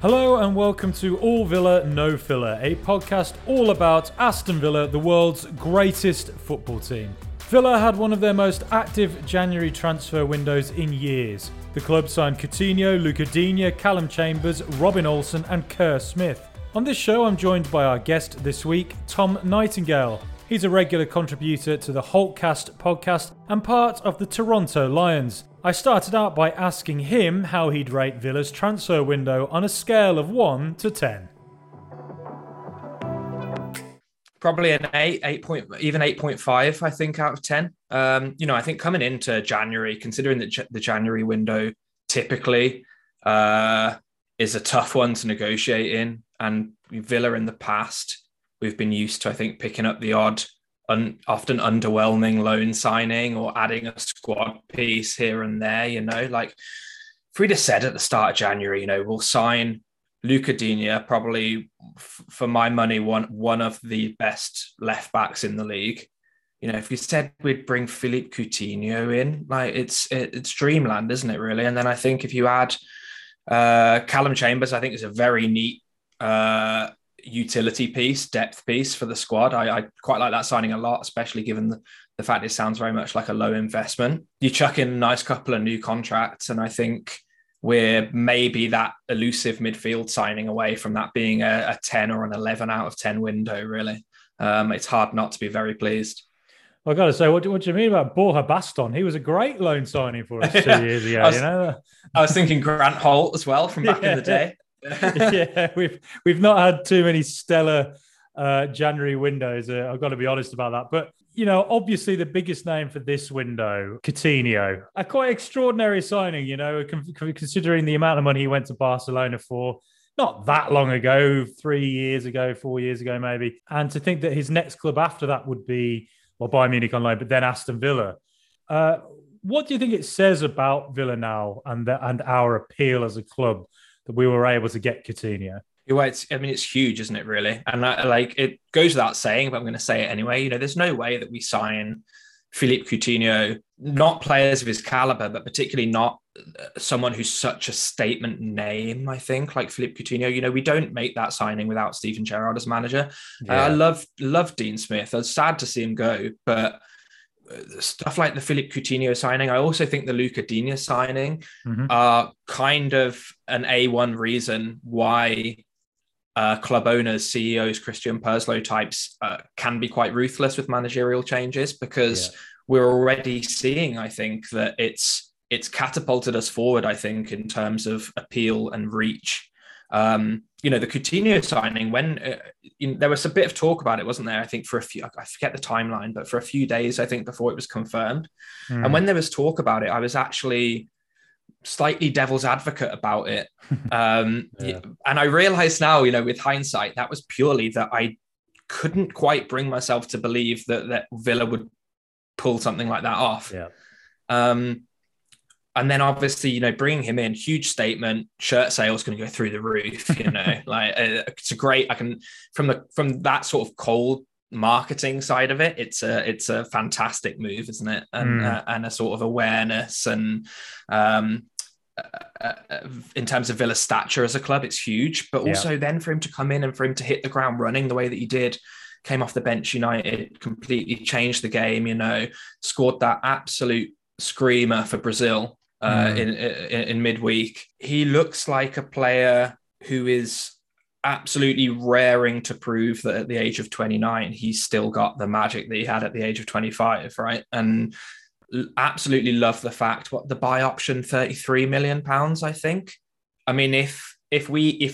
Hello and welcome to All Villa, No Filler, a podcast all about Aston Villa, the world's greatest football team. Villa had one of their most active January transfer windows in years. The club signed Coutinho, Luca Digne, Callum Chambers, Robin Olsen and Kerr Smith. On this show I'm joined by our guest this week, Tom Nightingale. He's a regular contributor to the Hultcast podcast and part of the Toronto Lions. I started out by asking him how he'd rate Villa's transfer window on a scale of 1 to 10. Probably an 8.5, I think, out of 10. I think coming into January, considering that the January window typically is a tough one to negotiate in, and Villa in the past, we've been used to, I think, picking up the odd often underwhelming loan signing or adding a squad piece here and there, like if we'd have said at the start of January, we'll sign Luca Digne, probably for my money, one of the best left backs in the league. If you said we'd bring Philippe Coutinho in, it's dreamland, isn't it, really? And then I think if you add Callum Chambers, I think it's a very neat utility piece, depth piece for the squad. I quite like that signing a lot, especially given the fact it sounds very much like a low investment. You chuck in a nice couple of new contracts, and I think we're maybe that elusive midfield signing away from that being a 10 or an 11 out of 10 window, really. It's hard not to be very pleased. Well, I got to say, what do you mean about Borja Baston? He was a great loan signing for us 2 years ago. I was thinking Grant Holt as well from back in the day. Yeah, we've not had too many stellar January windows. I've got to be honest about that. But, obviously the biggest name for this window, Coutinho, a quite extraordinary signing, considering the amount of money he went to Barcelona for not that long ago, 4 years ago, maybe. And to think that his next club after that would be, Bayern Munich on loan, but then Aston Villa. What do you think it says about Villa now and our appeal as a club? We were able to get Coutinho. It's huge, isn't it, really? And it goes without saying, but I'm going to say it anyway. There's no way that we sign Philippe Coutinho, not players of his caliber, but particularly not someone who's such a statement name, I think, like Philippe Coutinho. We don't make that signing without Stephen Gerrard as manager. Yeah. I love Dean Smith. I was sad to see him go, but stuff like the Philippe Coutinho signing, I also think the Luca Digne signing are kind of an A1 reason why club owners, CEOs, Christian Perslow types can be quite ruthless with managerial changes, because we're already seeing, I think, that it's catapulted us forward, I think, in terms of appeal and reach. The Coutinho signing, when there was a bit of talk about it, wasn't there? I think I forget the timeline, but for a few days, I think, before it was confirmed. And when there was talk about it, I was actually slightly devil's advocate about it. And I realize now, with hindsight, that was purely that I couldn't quite bring myself to believe that Villa would pull something like that off. Yeah. And then obviously, bringing him in, huge statement, shirt sales going to go through the roof, it's a great, from that sort of cold marketing side of it, it's a fantastic move, isn't it? And and a sort of awareness and in terms of Villa's stature as a club, it's huge, but also then for him to come in and for him to hit the ground running the way that he did, came off the bench United, completely changed the game, scored that absolute screamer for Brazil. In midweek, he looks like a player who is absolutely raring to prove that at the age of 29 he's still got the magic that he had at the age of 25, right? And absolutely love the fact the buy option, £33 million, I think. If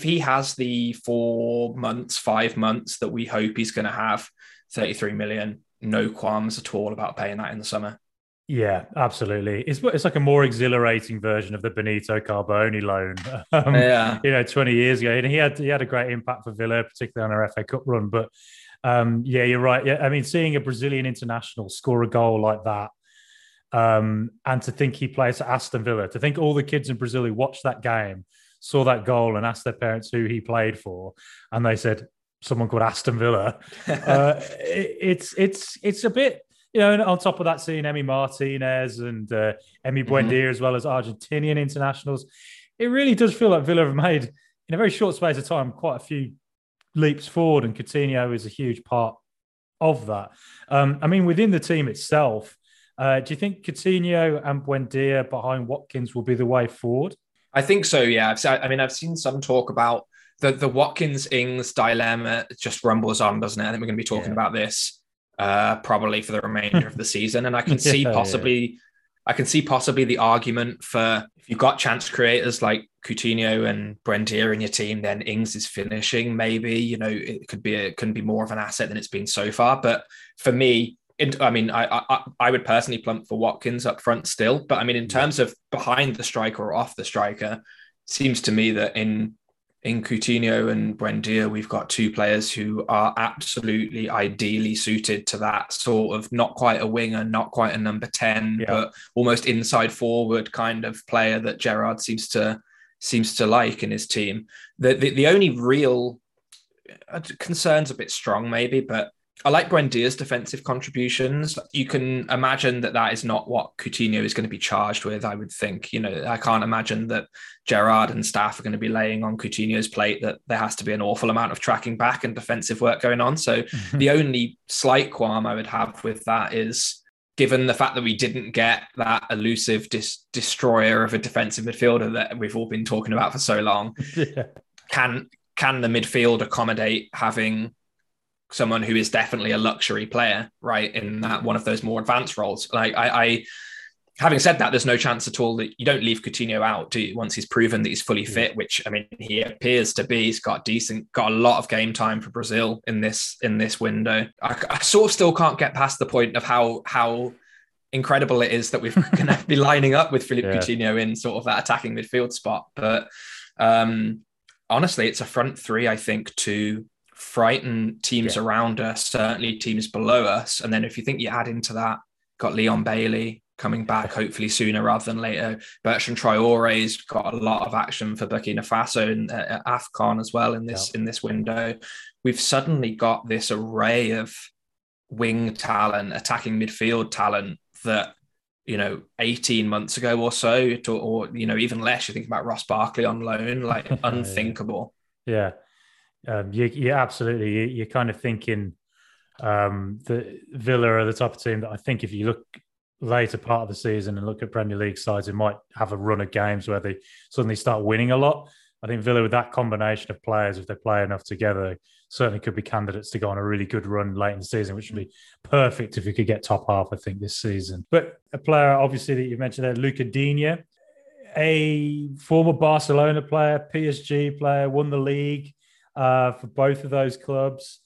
he has the 5 months that we hope he's going to have, £33 million, no qualms at all about paying that in the summer. Yeah, absolutely. It's like a more exhilarating version of the Benito Carboni loan. 20 years ago, and he had a great impact for Villa, particularly on our FA Cup run. But you're right. Yeah, seeing a Brazilian international score a goal like that, and to think he plays at Aston Villa, to think all the kids in Brazil who watched that game saw that goal and asked their parents who he played for, and they said someone called Aston Villa. It's a bit. And on top of that, seeing Emi Martinez and Emi Buendia as well as Argentinian internationals, it really does feel like Villa have made in a very short space of time, quite a few leaps forward, and Coutinho is a huge part of that. I mean, within the team itself, do you think Coutinho and Buendia behind Watkins will be the way forward? I think so, yeah. I've seen some talk about the Watkins-Ings dilemma. It just rumbles on, doesn't it? I think we're going to be talking about this probably for the remainder of the season. And I can see possibly the argument for, if you've got chance creators like Coutinho and Buendia in your team, then Ings is finishing. Maybe, you know, it could be more of an asset than it's been so far. But for me, I would personally plump for Watkins up front still. But I mean, in terms of behind the striker or off the striker, it seems to me that in Coutinho and Buendia, we've got two players who are absolutely ideally suited to that sort of not quite a winger, not quite a number 10, but almost inside forward kind of player that Gerrard seems to like in his team. The only real concern's a bit strong maybe, but I like Buendia's defensive contributions. You can imagine that is not what Coutinho is going to be charged with, I would think. You know, I can't imagine that Gerrard and staff are going to be laying on Coutinho's plate that there has to be an awful amount of tracking back and defensive work going on. So the only slight qualm I would have with that is, given the fact that we didn't get that elusive destroyer of a defensive midfielder that we've all been talking about for so long, can the midfield accommodate having someone who is definitely a luxury player, right, in that one of those more advanced roles? Like, I having said that, there's no chance at all that you don't leave Coutinho out, do you, once he's proven that he's fully fit, which, I mean, he appears to be. He's got a lot of game time for Brazil in this window. I sort of still can't get past the point of how incredible it is that we're going to be lining up with Philippe Coutinho in sort of that attacking midfield spot. But honestly, it's a front three, I think, to frighten teams around us, certainly teams below us. And then if you think you add into that, got Leon Bailey coming back hopefully sooner rather than later. Bertrand Traore's got a lot of action for Burkina Faso and AFCON as well in this window. We've suddenly got this array of wing talent, attacking midfield talent that, you know, 18 months ago or so, or, you know, even less, you think about Ross Barkley on loan, like unthinkable. Yeah. You're absolutely. You're kind of thinking that Villa are the type of team that I think if you look later part of the season and look at Premier League sides, it might have a run of games where they suddenly start winning a lot. I think Villa, with that combination of players, if they play enough together, certainly could be candidates to go on a really good run late in the season, which would be perfect if we could get top half, I think, this season. But a player, obviously, that you mentioned there, Luca Digne, a former Barcelona player, PSG player, won the league for both of those clubs.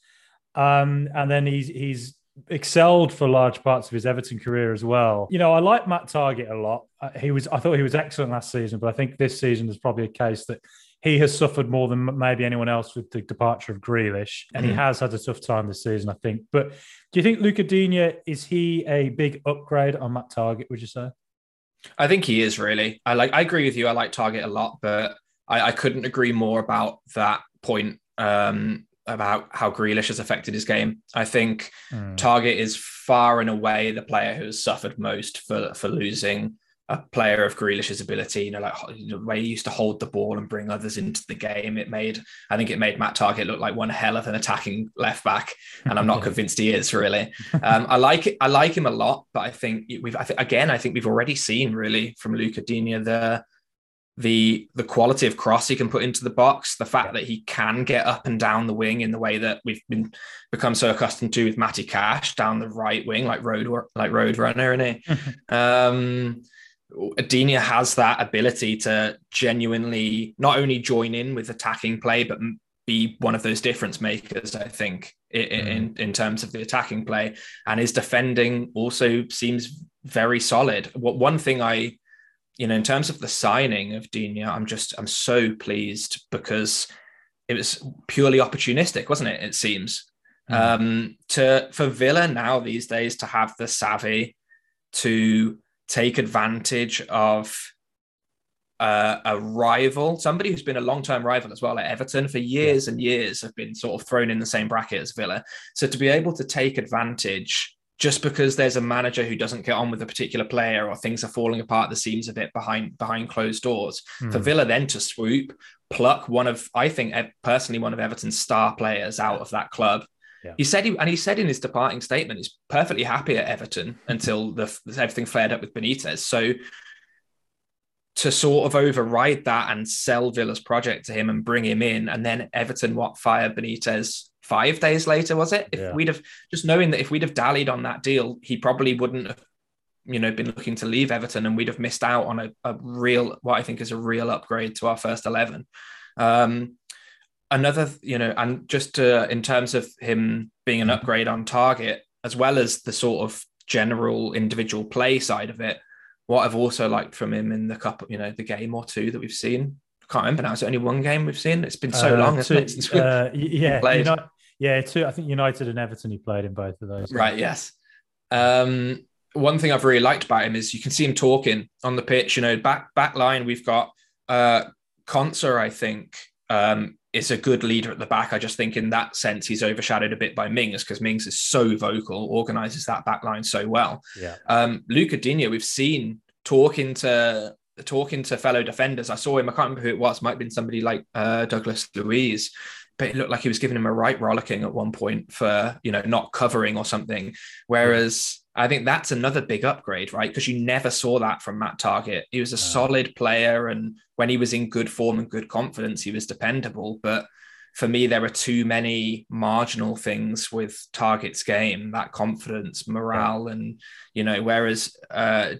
And then he's excelled for large parts of his Everton career as well. You know, I like Matt Target a lot. I thought he was excellent last season, but I think this season there's probably a case that he has suffered more than maybe anyone else with the departure of Grealish. And he has had a tough time this season, I think. But do you think Luca Digne, is he a big upgrade on Matt Target, would you say? I think he is, really. I agree with you. I like Target a lot, but I couldn't agree more about that point about how Grealish has affected his game. I think Target is far and away the player who has suffered most for losing a player of Grealish's ability. You know, like the way he used to hold the ball and bring others into the game, it made Matt Target look like one hell of an attacking left back, and I'm not convinced he is, really. I like him a lot, but I think we've already seen, really, from Luca Digne the quality of cross he can put into the box, the fact that he can get up and down the wing in the way that we've become so accustomed to with Matty Cash down the right wing, like road runner, isn't he? Digne has that ability to genuinely not only join in with attacking play, but be one of those difference makers, I think, in terms of the attacking play. And his defending also seems very solid. One thing you know, in terms of the signing of Digne, I'm so pleased because it was purely opportunistic, wasn't it? It seems for Villa now these days to have the savvy to take advantage of a rival, somebody who's been a long-term rival as well at Everton for years and years, have been sort of thrown in the same bracket as Villa. So to be able to take advantage just because there's a manager who doesn't get on with a particular player or things are falling apart, the seams a bit behind closed doors. Mm. For Villa then to swoop, pluck one of, I think personally, one of Everton's star players out of that club. Yeah. He said in his departing statement, he's perfectly happy at Everton until everything flared up with Benitez. So to sort of override that and sell Villa's project to him and bring him in, and then Everton fire Benitez 5 days later, was it? If we'd have dallied on that deal, he probably wouldn't have, been looking to leave Everton, and we'd have missed out on what I think is a real upgrade to our first 11. In terms of him being an upgrade on target, as well as the sort of general individual play side of it, what I've also liked from him in the game or two that we've seen, can't remember now. It's only one game we've seen. It's been so long, hasn't it? Since we played. Two. I think United and Everton, he played in both of those. Right, yes. One thing I've really liked about him is you can see him talking on the pitch. Back line, we've got Konsa, I think, is a good leader at the back. I just think in that sense, he's overshadowed a bit by Mings, because Mings is so vocal, organises that back line so well. Yeah. Luca Digne, we've seen talking to fellow defenders. I saw him, I can't remember who it was, might have been somebody like Douglas Luiz, but it looked like he was giving him a right rollicking at one point for not covering or something. Whereas I think that's another big upgrade, right? Because you never saw that from Matt Target. He was a solid player, and when he was in good form and good confidence, he was dependable. But for me, there are too many marginal things with Target's game, that confidence, morale, and, whereas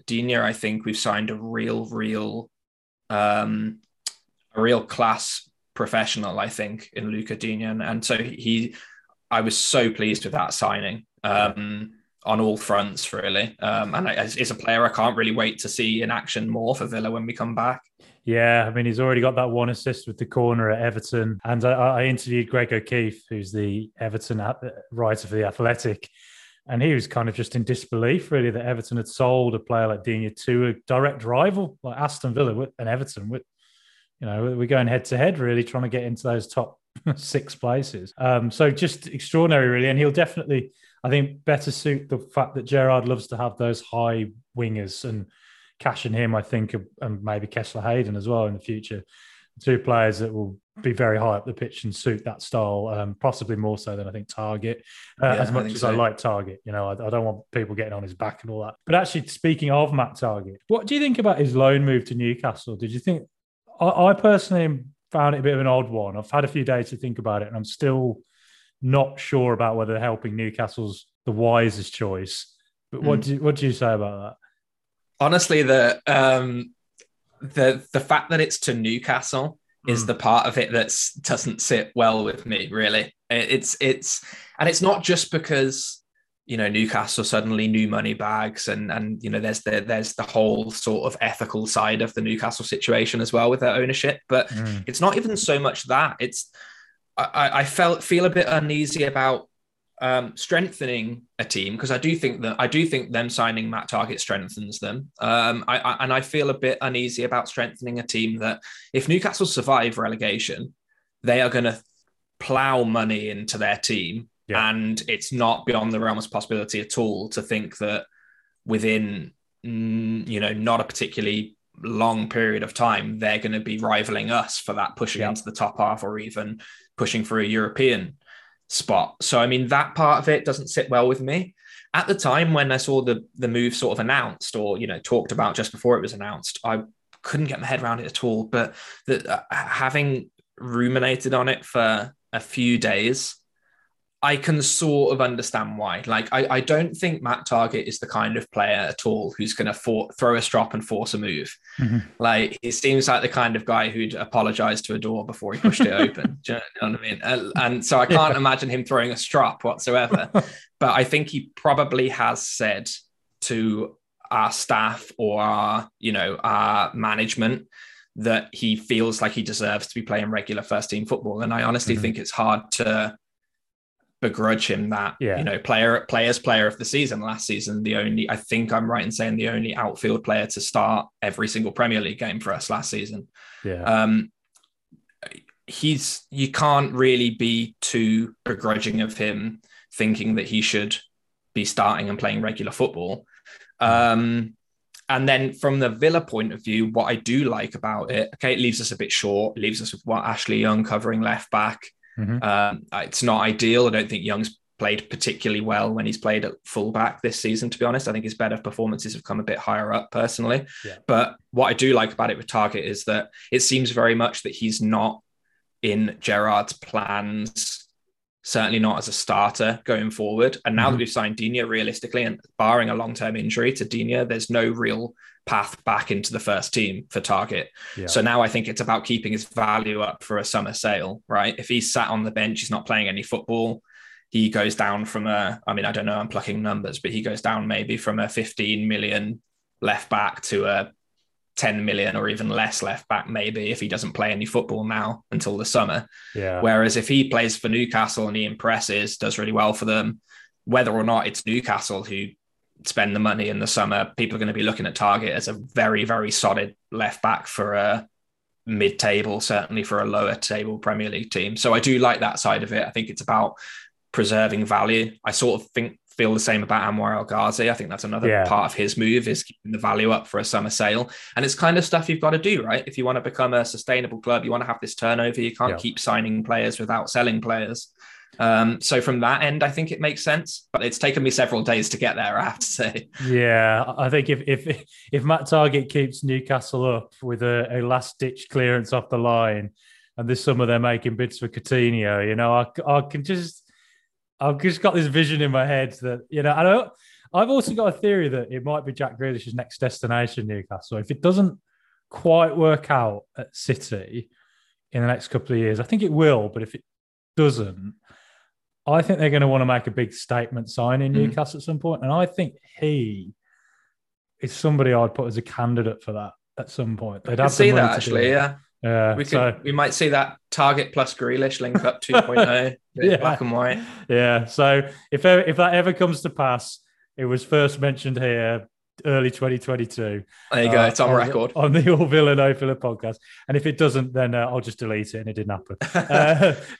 Digne, I think we've signed a real class professional, I think, in Luca Digne. And so I was so pleased with that signing on all fronts, really. It's a player I can't really wait to see in action more for Villa when we come back. Yeah, I mean, he's already got that one assist with the corner at Everton. And I interviewed Greg O'Keefe, who's the Everton writer for The Athletic. And he was kind of just in disbelief, really, that Everton had sold a player like Digne to a direct rival, like Aston Villa and Everton. We're going head-to-head, really, trying to get into those top 6 places. So just extraordinary, really. And he'll definitely, I think, better suit the fact that Gerrard loves to have those high wingers, and Cash and him, I think, and maybe Kessler-Hayden as well in the future. 2 players that will be very high up the pitch and suit that style, possibly more so than I think Target. As much as I like Target, I don't want people getting on his back and all that. But actually, speaking of Matt Target, what do you think about his loan move to Newcastle? Did you think? I personally found it a bit of an odd one. I've had a few days to think about it, and I'm still not sure about whether helping Newcastle's the wisest choice. But what do you say about that? Honestly, the fact that it's to Newcastle is the part of it that doesn't sit well with me, really. It's not just because Newcastle suddenly new money bags, and there's the whole sort of ethical side of the Newcastle situation as well with their ownership. But it's not even so much that. It's I feel a bit uneasy about strengthening a team, because I do think them signing Matt Target strengthens them. I feel a bit uneasy about strengthening a team that, if Newcastle survive relegation, they are going to plow money into their team, and it's not beyond the realm of possibility at all to think that within not a particularly long period of time, they're going to be rivaling us for that, pushing into the top half or even pushing for a European spot. So, I mean, that part of it doesn't sit well with me. At the time when I saw the move sort of announced or, talked about just before it was announced, I couldn't get my head around it at all. But having ruminated on it for a few days, I can sort of understand why. Like, I don't think Matt Target is the kind of player at all who's going to throw a strop and force a move. Mm-hmm. Like, it seems like the kind of guy who'd apologise to a door before he pushed it open. Do you know what I mean? And so I can't imagine him throwing a strop whatsoever. But I think he probably has said to our staff or our management that he feels like he deserves to be playing regular first-team football. And I honestly think it's hard to begrudge him that. Player of the season last season, I think I'm right in saying the only outfield player to start every single Premier League game for us last season. You can't really be too begrudging of him thinking that he should be starting and playing regular football. And then from the Villa point of view, what I do like about it, okay, it leaves us a bit short. It leaves us with Ashley Young covering left back. Mm-hmm. It's not ideal. I don't think Young's played particularly well when he's played at fullback this season, to be honest. I think his better performances have come a bit higher up personally. Yeah. But what I do like about it with Target is that it seems very much that he's not in Gerrard's plans, certainly not as a starter going forward. And now that we've signed Digne, realistically, and barring a long-term injury to Digne, there's no real path back into the first team for Target. Yeah. So now I think it's about keeping his value up for a summer sale, right? If he's sat on the bench, he's not playing any football, he goes down from a, I mean, I don't know, I'm plucking numbers, but he goes down maybe from a 15 million left back to a 10 million or even less left back, maybe, if he doesn't play any football now until the summer. Yeah. Whereas if he plays for Newcastle and he impresses, does really well for them, whether or not it's Newcastle who spend the money in the summer, people are going to be looking at Target as a very, very solid left back for a mid-table, certainly for a lower table Premier League team. So I do like that side of it. I think it's about preserving value. I sort of feel the same about Anwar El Ghazi. I think that's another part of his move, is keeping the value up for a summer sale. And it's kind of stuff you've got to do, right? If you want to become a sustainable club, you want to have this turnover. You can't keep signing players without selling players. So from that end, I think it makes sense, but it's taken me several days to get there, I have to say. Yeah, I think if Matt Target keeps Newcastle up with a last-ditch clearance off the line, and this summer they're making bids for Coutinho, you know, I've just got this vision in my head that, you know, I've also got a theory that it might be Jack Grealish's next destination, Newcastle. If it doesn't quite work out at City in the next couple of years, I think it will, but if it doesn't, I think they're going to want to make a big statement sign in Newcastle at some point. And I think he is somebody I'd put as a candidate for that at some point. They'd have to see that, actually, yeah. We might see that Target plus Grealish link up 2.0, black and white. Yeah, so if that ever comes to pass, it was first mentioned here early 2022. There you go, it's on record. On the All Villa No Filler podcast. And if it doesn't, then I'll just delete it and it didn't happen.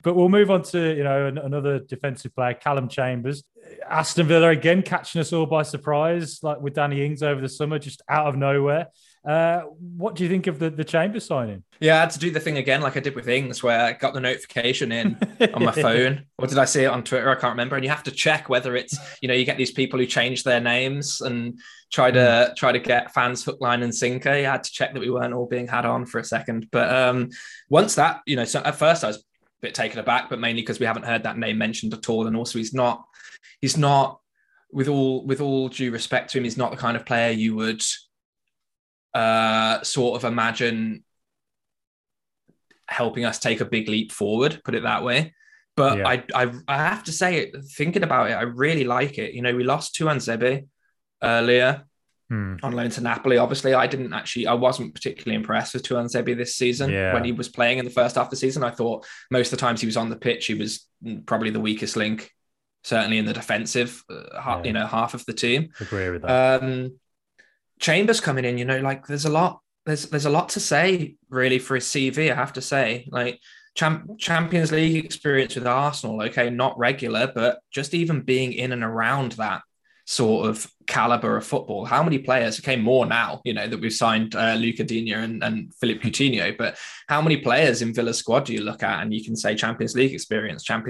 But we'll move on to, you know, another defensive player, Callum Chambers. Aston Villa again catching us all by surprise, like with Danny Ings over the summer, just out of nowhere. What do you think of the Chambers signing? Yeah, I had to do the thing again, like I did with Ings, where I got the notification in on my phone. Or did I see it on Twitter? I can't remember. And you have to check whether it's, you know, you get these people who change their names and try to get fans hook, line and sinker. You had to check that we weren't all being had on for a second. But once that, you know, so at first I was a bit taken aback, but mainly because we haven't heard that name mentioned at all. And also he's not, with all due respect to him, he's not the kind of player you would sort of imagine helping us take a big leap forward, put it that way. But yeah. I have to say, thinking about it, I really like it. You know, we lost Tuanzebe earlier on loan to Napoli. Obviously, I wasn't particularly impressed with Tuanzebe this season. Yeah. When he was playing in the first half of the season, I thought most of the times he was on the pitch, he was probably the weakest link, certainly in the defensive, you know, half of the team. Agree with that. Chambers coming in, you know, like there's a lot to say really for his CV, I have to say. Like Champions League experience with Arsenal, okay, not regular, but just even being in and around that sort of caliber of football. How many players, okay, more now, you know, that we've signed Luca Digne and Philippe Coutinho, but how many players in Villa's squad do you look at and you can say Champions League experience? Like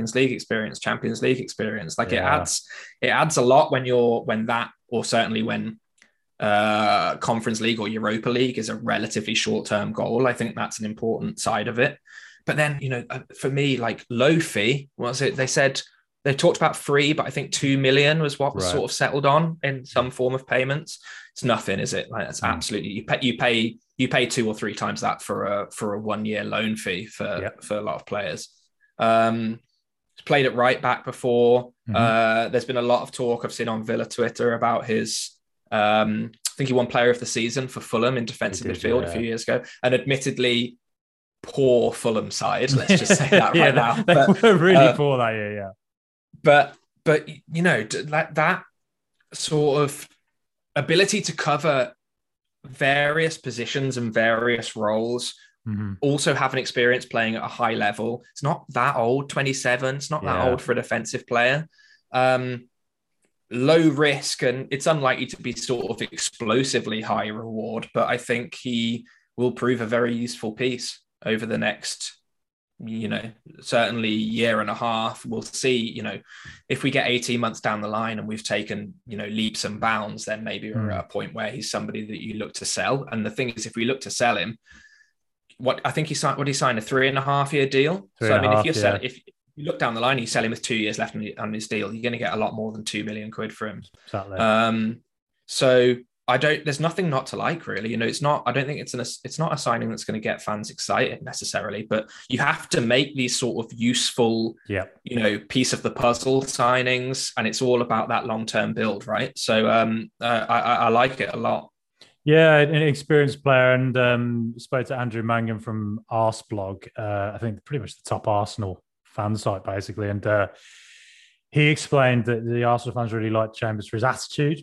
it adds a lot when Conference League or Europa League is a relatively short-term goal. I think that's an important side of it. But then, you know, for me, like low fee, what was it? They said, they talked about 3, but I think 2 million was what was sort of settled on in some form of payments. It's nothing, is it? Like that's absolutely, you pay 2 or 3 times that for a 1-year loan fee for a lot of players. Played at right back before. There's been a lot of talk I've seen on Villa Twitter about his. I think he won player of the season for Fulham in defensive midfield a few years ago. An admittedly poor Fulham side, let's just say that now. They were really poor that year, yeah. But you know, that sort of ability to cover various positions and various roles, also have an experience playing at a high level. It's not that old, 27. It's not that old for a defensive player. low risk, and it's unlikely to be sort of explosively high reward, but I think he will prove a very useful piece over the next, you know, certainly year and a half. We'll see, you know, if we get 18 months down the line and we've taken, you know, leaps and bounds, then maybe we're at a point where he's somebody that you look to sell. And the thing is, if we look to sell him, what I think he signed, a 3.5 year deal. So I mean, if you're selling, if you look down the line, you sell him with 2 years left on his deal, you're going to get a lot more than £2 million for him. Exactly. So I don't, there's nothing not to like, really. You know, it's not, I don't think it's not a signing that's going to get fans excited necessarily, but you have to make these sort of useful, you know, piece of the puzzle signings, and it's all about that long-term build, right? So I like it a lot. Yeah, an experienced player, and spoke to Andrew Mangan from Arseblog, I think pretty much the top Arsenal fan site, basically. And he explained that the Arsenal fans really liked Chambers for his attitude,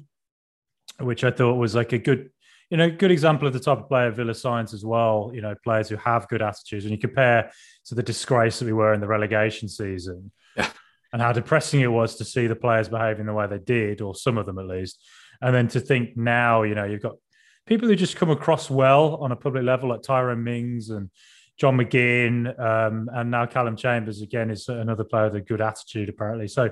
which I thought was like a good, you know, good example of the type of player Villa signs as well, you know, players who have good attitudes. And you compare to the disgrace that we were in the relegation season and how depressing it was to see the players behaving the way they did, or some of them at least. And then to think now, you know, you've got people who just come across well on a public level, like Tyrone Mings and John McGinn, and now Callum Chambers again is another player with a good attitude, apparently. So, you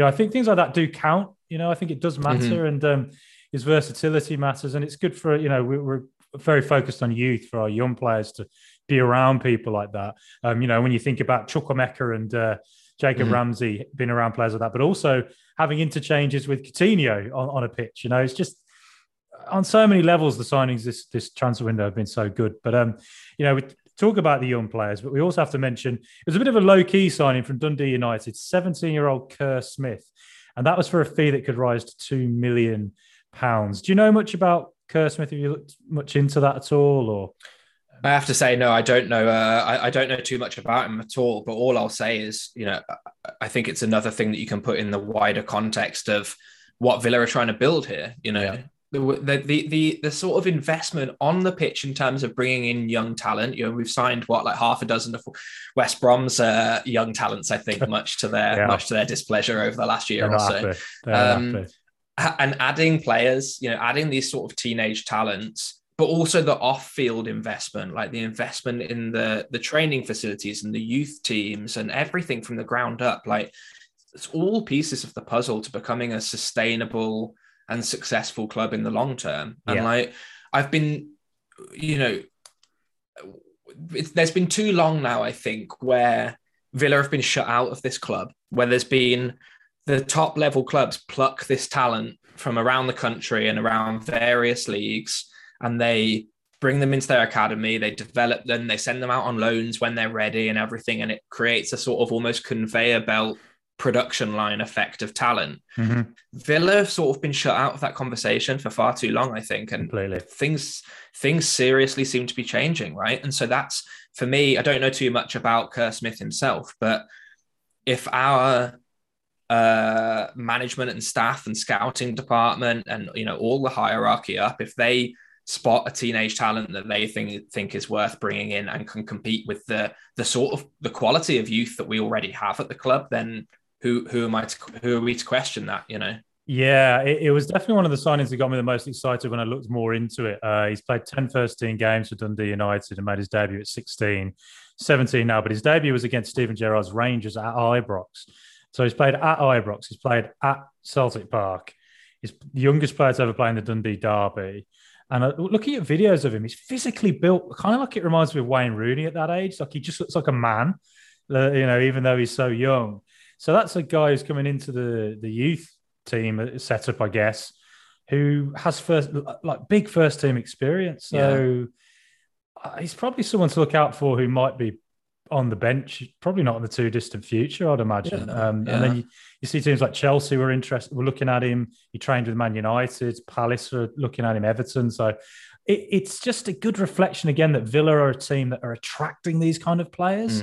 know, I think things like that do count. You know, I think it does matter. And his versatility matters, and it's good for, you know, we're very focused on youth, for our young players to be around people like that. You know, when you think about Chukwuemeka and Jacob Ramsey being around players like that, but also having interchanges with Coutinho on a pitch, you know, it's just on so many levels, the signings this transfer window have been so good. But, you know, we talk about the young players, but we also have to mention, it was a bit of a low-key signing from Dundee United, 17-year-old Kerr Smith, and that was for a fee that could rise to £2 million. Do you know much about Kerr Smith? Have you looked much into that at all? Or I have to say, no, I don't know. I don't know too much about him at all. But all I'll say is, you know, I think it's another thing that you can put in the wider context of what Villa are trying to build here. You know, the sort of investment on the pitch in terms of bringing in young talent. You know, we've signed like half a dozen of West Brom's young talents, I think, much to their displeasure over the last year or so. And adding players, you know, adding these sort of teenage talents, but also the off-field investment, like the investment in the training facilities and the youth teams and everything from the ground up. Like, it's all pieces of the puzzle to becoming a sustainable and successful club in the long term. And like, I've been, you know, there's been too long now, I think, where Villa have been shut out of this club, where there's been the top level clubs pluck this talent from around the country and around various leagues, and they bring them into their academy, they develop them, they send them out on loans when they're ready and everything. And it creates a sort of almost conveyor belt production line effect of talent. Villa have sort of been shut out of that conversation for far too long, I think. And things seriously seem to be changing, right? And so that's, for me, I don't know too much about Kerr Smith himself, but if our management and staff and scouting department and, you know, all the hierarchy up, if they spot a teenage talent that they think is worth bringing in and can compete with the sort of the quality of youth that we already have at the club, then who are we to question that, you know? Yeah, it was definitely one of the signings that got me the most excited when I looked more into it. He's played 10 first-team games for Dundee United and made his debut at 16, 17 now, but his debut was against Stephen Gerrard's Rangers at Ibrox. So he's played at Ibrox, he's played at Celtic Park. He's the youngest player to ever play in the Dundee Derby. And looking at videos of him, he's physically built, kind of like, it reminds me of Wayne Rooney at that age. Like, he just looks like a man, you know, even though he's so young. So that's a guy who's coming into the youth team setup, I guess, who has big first team experience. So he's probably someone to look out for who might be on the bench, probably not in the too distant future, I'd imagine. And then you see teams like Chelsea were looking at him. He trained with Man United, Palace were looking at him, Everton. So it's just a good reflection again that Villa are a team that are attracting these kind of players.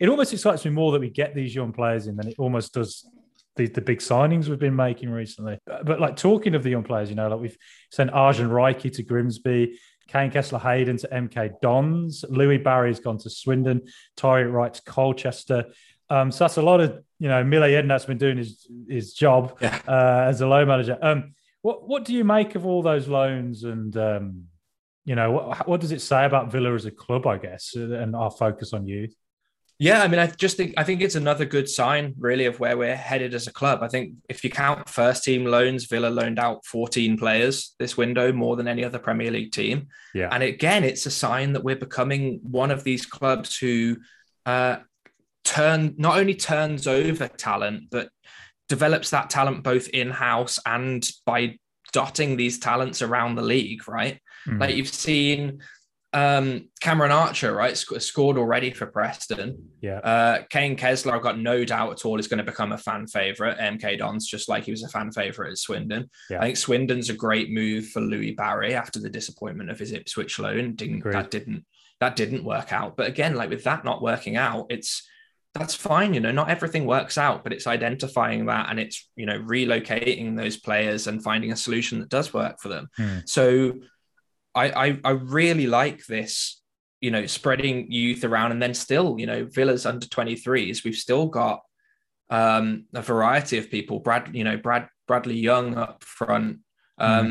It almost excites me more that we get these young players in than it almost does the big signings we've been making recently. But like, talking of the young players, you know, like, we've sent Arjen Reike to Grimsby, Kane Kessler-Hayden to MK Dons, Louis Barry's gone to Swindon, Tariq Wright to Colchester. So that's a lot of, you know, Mile Yednat's been doing his job as a loan manager. What do you make of all those loans? And, you know, what does it say about Villa as a club, I guess, and our focus on youth? Yeah, I mean, I think it's another good sign, really, of where we're headed as a club. I think if you count first-team loans, Villa loaned out 14 players this window, more than any other Premier League team. Yeah. And again, it's a sign that we're becoming one of these clubs who not only turns over talent, but develops that talent both in-house and by dotting these talents around the league, right? Mm. Like you've seen... Cameron Archer, right, scored already for Preston. Yeah. Kane Kessler, I've got no doubt at all, is going to become a fan favourite. MK Dons, just like he was a fan favourite at Swindon. Yeah. I think Swindon's a great move for Louis Barry after the disappointment of his Ipswich loan. That didn't work out. But again, like with that not working out, that's fine, you know, not everything works out, but it's identifying that and it's, you know, relocating those players and finding a solution that does work for them. Mm. So I really like this, you know, spreading youth around, and then still, you know, Villa's under 23s. We've still got a variety of people. Bradley Young up front, Tim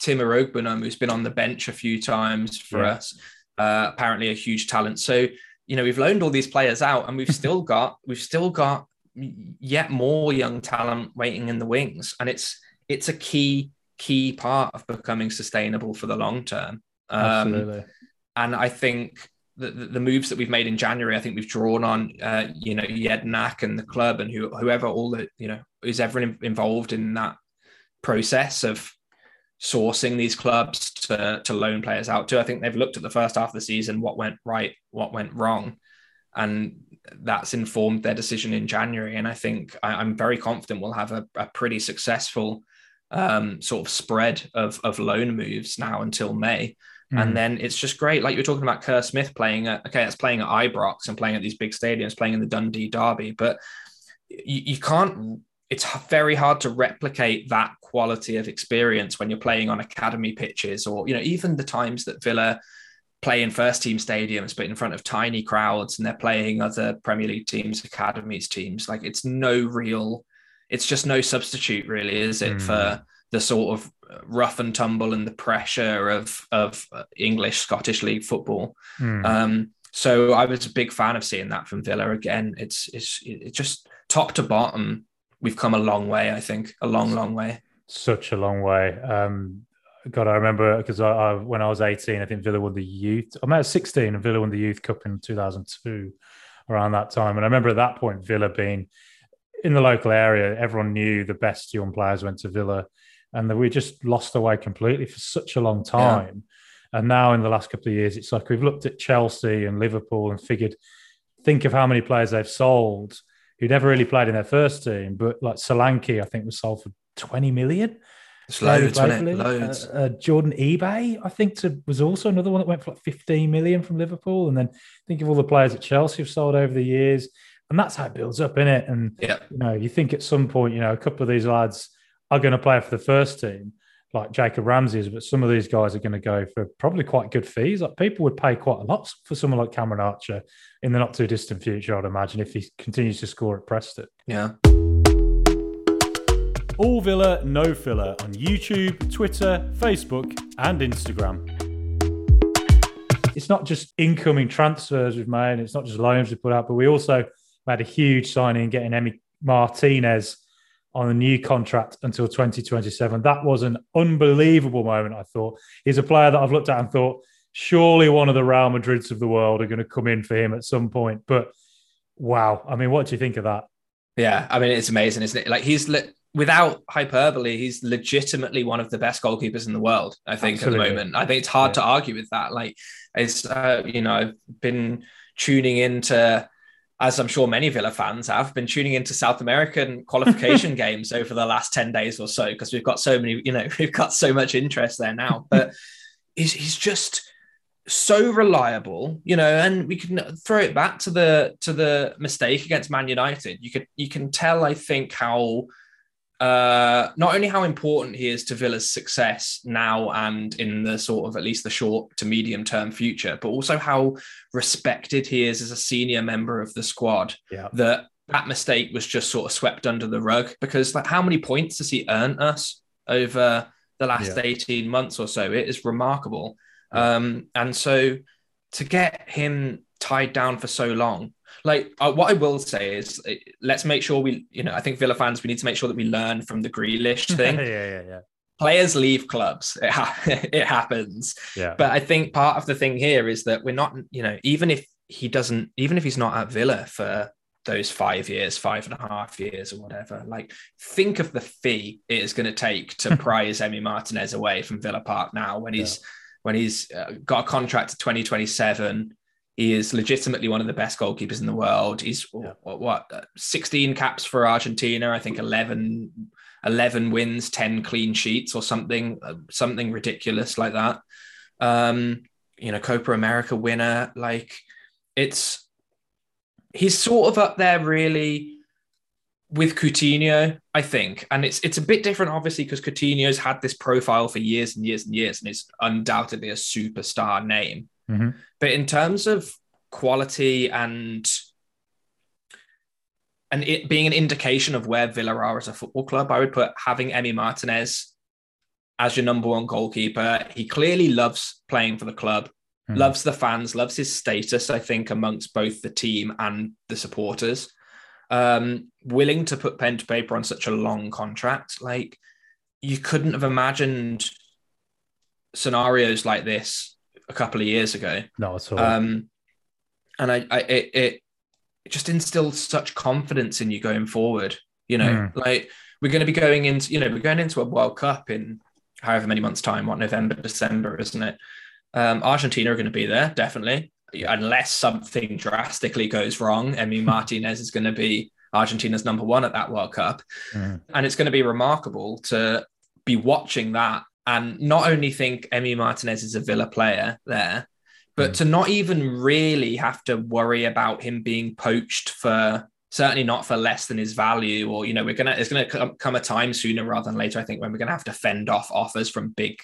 Orogbenum, who's been on the bench a few times for us, apparently a huge talent. So, you know, we've loaned all these players out, and we've still got yet more young talent waiting in the wings, and it's a key part of becoming sustainable for the long term. Absolutely. And I think the moves that we've made in January, I think we've drawn on, you know, Yednak and the club and whoever is everyone involved in that process of sourcing these clubs to loan players out to. I think they've looked at the first half of the season, what went right, what went wrong. And that's informed their decision in January. And I think I'm very confident we'll have a pretty successful sort of spread of loan moves now until May. Mm. And then it's just great. Like you're talking about Kerr Smith playing at Ibrox and playing at these big stadiums, playing in the Dundee Derby, but you can't, it's very hard to replicate that quality of experience when you're playing on academy pitches or, you know, even the times that Villa play in first team stadiums, but in front of tiny crowds and they're playing other Premier League teams, academies teams, like it's just no substitute, really, is it, for the sort of rough and tumble and the pressure of English, Scottish league football. So I was a big fan of seeing that from Villa. Again, it's just top to bottom, we've come a long way, I think. A long, long way. Such a long way. God, I remember because when I was 18, I think Villa won the youth. I was 16 and Villa won the Youth Cup in 2002, around that time. And I remember at that point, Villa being... in the local area, everyone knew the best young players went to Villa, and we just lost our way completely for such a long time. Yeah. And now in the last couple of years, it's like we've looked at Chelsea and Liverpool and figured, think of how many players they've sold who never really played in their first team, but like Solanke, I think, was sold for 20 million. It's loads, isn't it? Loads. Jordan Ebay, I think, was also another one that went for like 15 million from Liverpool. And then think of all the players at Chelsea who've sold over the years. And that's how it builds up, isn't it? And you know, you think at some point, you know, a couple of these lads are going to play for the first team, like Jacob Ramsey is, but some of these guys are going to go for probably quite good fees. Like people would pay quite a lot for someone like Cameron Archer in the not too distant future, I'd imagine, if he continues to score at Preston. Yeah. All Villa, No Filler on YouTube, Twitter, Facebook, and Instagram. It's not just incoming transfers we've made, it's not just loans we put out, but we also made a huge signing getting Emi Martinez on a new contract until 2027. That was an unbelievable moment, I thought. He's a player that I've looked at and thought, surely one of the Real Madrids of the world are going to come in for him at some point. But wow. I mean, what do you think of that? Yeah, I mean, it's amazing, isn't it? Like without hyperbole, he's legitimately one of the best goalkeepers in the world, I think. Absolutely. At the moment. I think it's hard to argue with that. Like it's, you know, I've been tuning into, as I'm sure many Villa fans have been tuning into South American qualification games over the last 10 days or so, because we've got so many, you know, we've got so much interest there now, but he's just so reliable, you know, and we can throw it back to the mistake against Man United. You can tell, I think, how, not only how important he is to Villa's success now and in the sort of at least the short to medium term future, but also how respected he is as a senior member of the squad. Yeah. That that mistake was just sort of swept under the rug, because like, how many points has he earned us over the last 18 months or so? It is remarkable. And so to get him tied down for so long, like what I will say is, let's make sure we, you know, I think Villa fans, we need to make sure that we learn from the Grealish thing. Players leave clubs. It happens. Yeah. But I think part of the thing here is that we're not, you know, even if he's not at Villa for those 5 years, 5.5 years or whatever, like think of the fee it is going to take to prize Emi Martinez away from Villa Park now when he's got a contract to 2027. He is legitimately one of the best goalkeepers in the world. He's 16 caps for Argentina. I think 11 wins, 10 clean sheets or something ridiculous like that. You know, Copa America winner. Like he's sort of up there really with Coutinho, I think. And it's a bit different, obviously, because Coutinho's had this profile for years and years and years, and it's undoubtedly a superstar name. Mm-hmm. But in terms of quality and it being an indication of where Villa are as a football club, I would put having Emi Martinez as your number one goalkeeper. He clearly loves playing for the club, loves the fans, loves his status, I think, amongst both the team and the supporters. Willing to put pen to paper on such a long contract. Like, you couldn't have imagined scenarios like this a couple of years ago. Not at all. And it just instilled such confidence in you going forward. You know, like we're going to be going into, you know, we're going into a World Cup in however many months' time, November, December, isn't it? Argentina are going to be there, definitely. Unless something drastically goes wrong, Emi Martinez is going to be Argentina's number one at that World Cup. And it's going to be remarkable to be watching that and not only think Emi Martinez is a Villa player there, but to not even really have to worry about him being poached for, certainly not for less than his value, or, you know, it's going to come a time sooner rather than later, I think, when we're going to have to fend off offers from big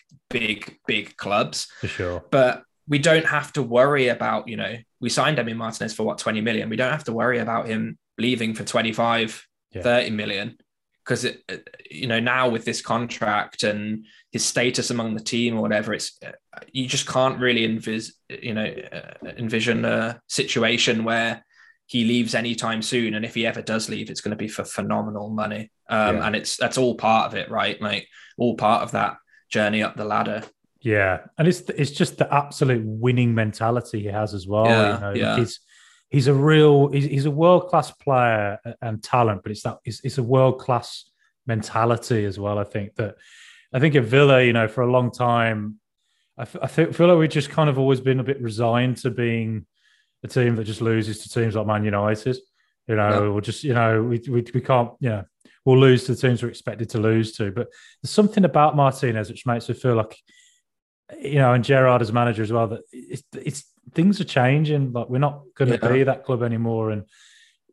clubs. For sure. But we don't have to worry about, you know, we signed Emi Martinez for what, 20 million. We don't have to worry about him leaving for 25, 30 million. Because, you know, now with this contract and his status among the team or whatever, it's you just can't really envision a situation where he leaves anytime soon. And if he ever does leave, it's going to be for phenomenal money. And that's all part of it, right? Like all part of that journey up the ladder. Yeah, and it's just the absolute winning mentality he has as well. Yeah, you know? He's a real. He's a world-class player and talent, but it's a world-class mentality as well. I think at Villa, you know, for a long time, I feel like we've just kind of always been a bit resigned to being a team that just loses to teams like Man United. You know, or just, you know, we can't. You know, we'll lose to the teams we're expected to lose to. But there's something about Martinez which makes me feel like, you know, and Gerrard as manager as well, that it's things are changing, like we're not going to be that club anymore, and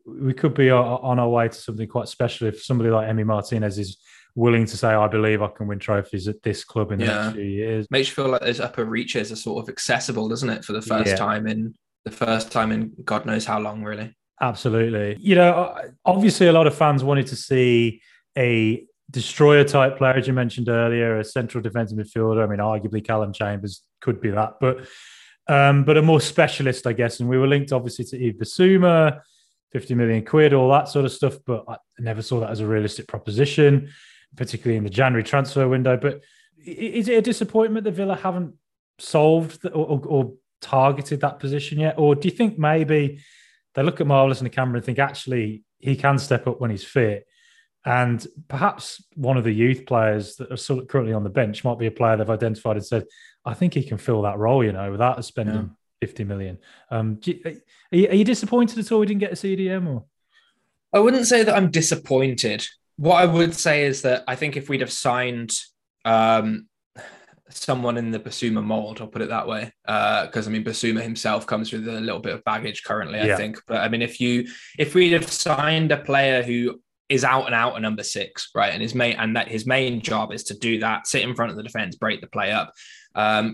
we could be on our way to something quite special if somebody like Emi Martinez is willing to say, I believe I can win trophies at this club in the next few years. Makes you feel like those upper reaches are sort of accessible, doesn't it, for the first time in God knows how long, really. Absolutely. You know, obviously a lot of fans wanted to see a destroyer type player, as you mentioned earlier, a central defensive midfielder. I mean, arguably Callum Chambers could be that, but a more specialist, I guess. And we were linked, obviously, to Yves Bissouma, 50 million quid, all that sort of stuff. But I never saw that as a realistic proposition, particularly in the January transfer window. But is it a disappointment that Villa haven't solved or targeted that position yet? Or do you think maybe they look at Marvelous in the camera and think, actually, he can step up when he's fit? And perhaps one of the youth players that are still currently on the bench might be a player they've identified and said, I think he can fill that role, you know, without spending 50 million. Are you disappointed at all we didn't get a CDM? Or? I wouldn't say that I'm disappointed. What I would say is that I think if we'd have signed someone in the Bissouma mould, I'll put it that way, because, I mean, Bissouma himself comes with a little bit of baggage currently, I think. But, I mean, if we'd have signed a player who is out and out a number six, right? And his main job is to do that, sit in front of the defense, break the play up,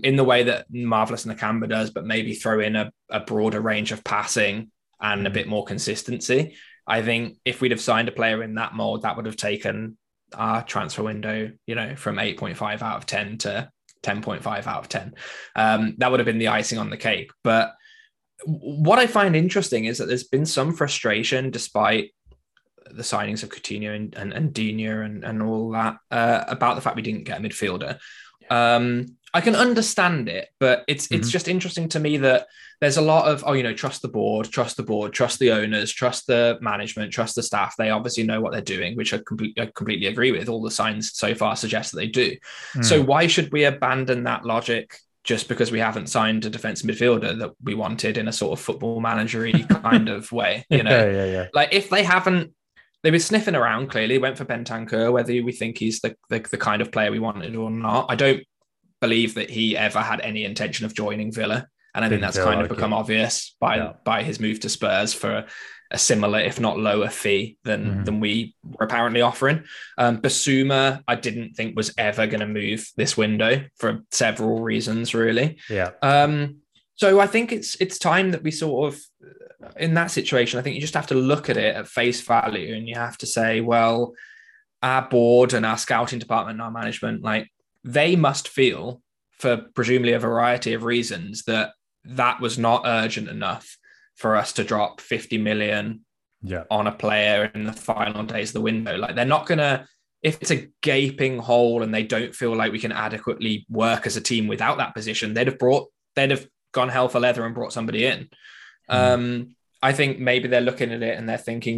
in the way that Marvelous Nakamba does, but maybe throw in a broader range of passing and a bit more consistency. I think if we'd have signed a player in that mold, that would have taken our transfer window, you know, from 8.5 out of 10 to 10.5 out of 10. That would have been the icing on the cake. But what I find interesting is that there's been some frustration despite the signings of Coutinho and Digne and all that about the fact we didn't get a midfielder. I can understand it, but it's just interesting to me that there's a lot of, trust the board, trust the owners, trust the management, trust the staff. They obviously know what they're doing, which I completely agree with. All the signs so far suggest that they do. So why should we abandon that logic just because we haven't signed a defensive midfielder that we wanted in a sort of football managery kind of way? Like if they haven't, they were sniffing around, clearly went for Bentancur, whether we think he's the kind of player we wanted or not. I don't believe that he ever had any intention of joining Villa. And I think that's kind of become obvious by his move to Spurs for a similar, if not lower fee than we were apparently offering. Bissouma, I didn't think was ever going to move this window for several reasons, really. So I think it's time that we sort of, in that situation, I think you just have to look at it at face value and you have to say, well, our board and our scouting department and our management, like they must feel for presumably a variety of reasons that was not urgent enough for us to drop 50 million on a player in the final days of the window. Like they're not going to, if it's a gaping hole and they don't feel like we can adequately work as a team without that position, they'd have gone hell for leather and brought somebody in. I think maybe they're looking at it and they're thinking,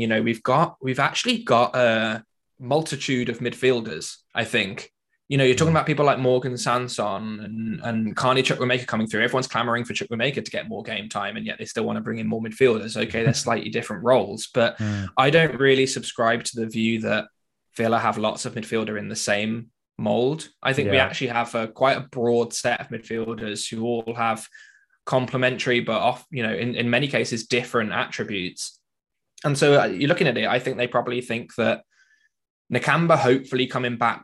we've actually got a multitude of midfielders. I think, you're talking about people like Morgan Sanson and Carney Chukwuemeka coming through. Everyone's clamoring for Chukwuemeka to get more game time, and yet they still want to bring in more midfielders. Okay, they're slightly different roles, but I don't really subscribe to the view that Villa have lots of midfielder in the same mold. I think we actually have quite a broad set of midfielders who all have complementary, but in many cases, different attributes. And so you're looking at it, I think they probably think that Nakamba hopefully coming back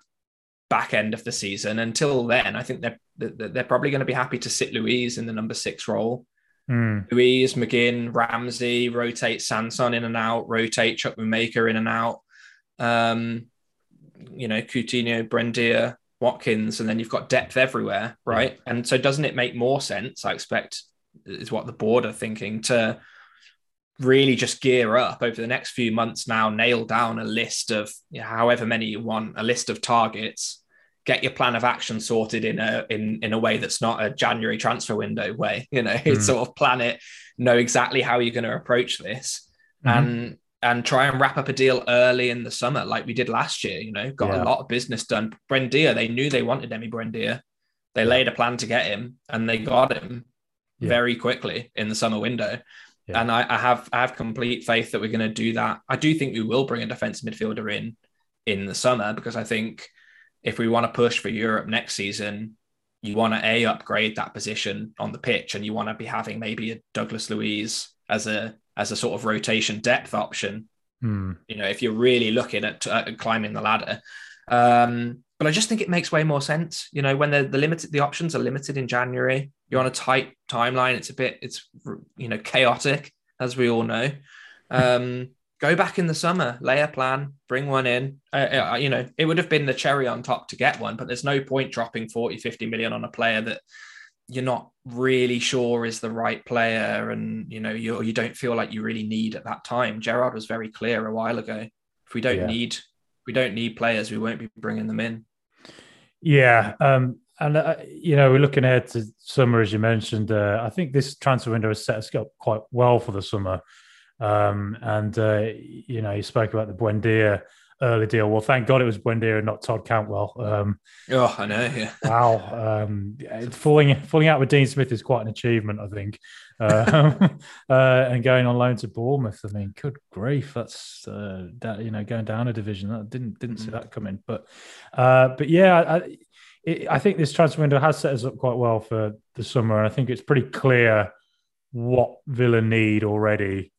end of the season. Until then, I think they're probably going to be happy to sit Luiz in the number 6 role. Luiz, McGinn, Ramsey, rotate Sanson in and out, rotate Chukwuemeka in and out. Coutinho, Buendia, Watkins, and then you've got depth everywhere, right? And so doesn't it make more sense, I expect, is what the board are thinking, to really just gear up over the next few months now, nail down a list of however many you want, a list of targets, get your plan of action sorted in a way that's not a January transfer window way, sort of plan it, know exactly how you're going to approach this and try and wrap up a deal early in the summer like we did last year, got a lot of business done. Buendia, they knew they wanted Emi Buendia. They laid a plan to get him and they got him very quickly in the summer window. And I have complete faith that we're going to do that. I do think we will bring a defensive midfielder in the summer, because I think if we want to push for Europe next season, you want to upgrade that position on the pitch, and you want to be having maybe a Douglas Luiz as a sort of rotation depth option. If you're really looking at climbing the ladder. But I just think it makes way more sense. When the options are limited in January, you're on a tight timeline. It's chaotic, as we all know. Go back in the summer, lay a plan, bring one in. It would have been the cherry on top to get one, but there's no point dropping 40, 50 million on a player that you're not really sure is the right player, and you don't feel like you really need at that time. Gerrard was very clear a while ago. If we don't need players, we won't be bringing them in. We're looking ahead to summer, as you mentioned. I think this transfer window has set us up quite well for the summer. You spoke about the Buendia early deal. Well, thank God it was Buendia and not Todd Cantwell. I know. Yeah. Wow. Falling out with Dean Smith is quite an achievement, I think. And going on loan to Bournemouth, I mean, good grief. That's going down a division. That didn't see that coming. But I think this transfer window has set us up quite well for the summer. And I think it's pretty clear what Villa need already.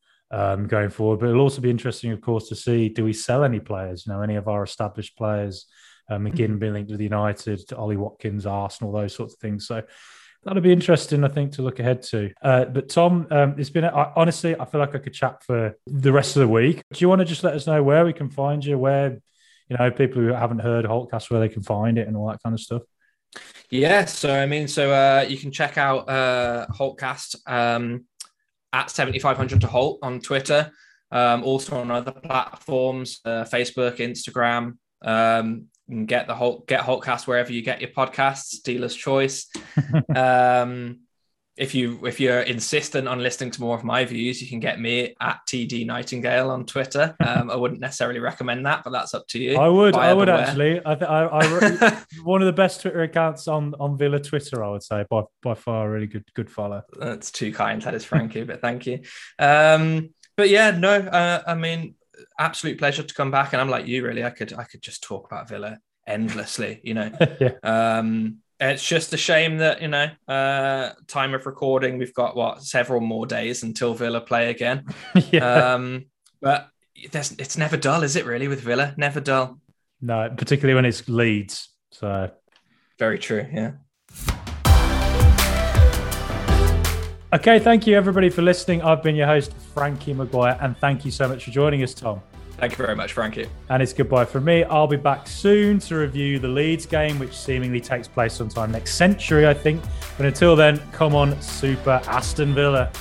Going forward, but it'll also be interesting, of course, to see, do we sell any players, any of our established players, McGinn being linked with United, Ollie Watkins, Arsenal, those sorts of things. So that'll be interesting, I think, to look ahead to. But Tom, it's been, honestly, I feel like I could chat for the rest of the week. Do you want to just let us know where we can find you, where, you know, people who haven't heard Hultcast, where they can find it and all that kind of stuff? Yeah, so I mean, so you can check out Hultcast at 7500 to Holt on Twitter, also on other platforms, Facebook, Instagram. You can get the Hultcast wherever you get your podcasts, dealer's choice. If you're insistent on listening to more of my views, you can get me at TD Nightingale on Twitter. I wouldn't necessarily recommend that, but that's up to you. I would actually. I one of the best Twitter accounts on Villa Twitter, I would say, by far a really good follow. That's too kind. That is Frankie, but thank you. But yeah, no, I mean, absolute pleasure to come back. And I'm like you, really. I could just talk about Villa endlessly, you know. Yeah. It's just a shame that, you know, time of recording, we've got, several more days until Villa play again. Yeah. But it's never dull, is it, really, with Villa? Never dull. No, particularly when it's Leeds. So very true, yeah. Okay, thank you, everybody, for listening. I've been your host, Frankie McGuire, and thank you so much for joining us, Tom. Thank you very much, Frankie. And it's goodbye from me. I'll be back soon to review the Leeds game, which seemingly takes place sometime next century, I think. But until then, come on, Super Aston Villa.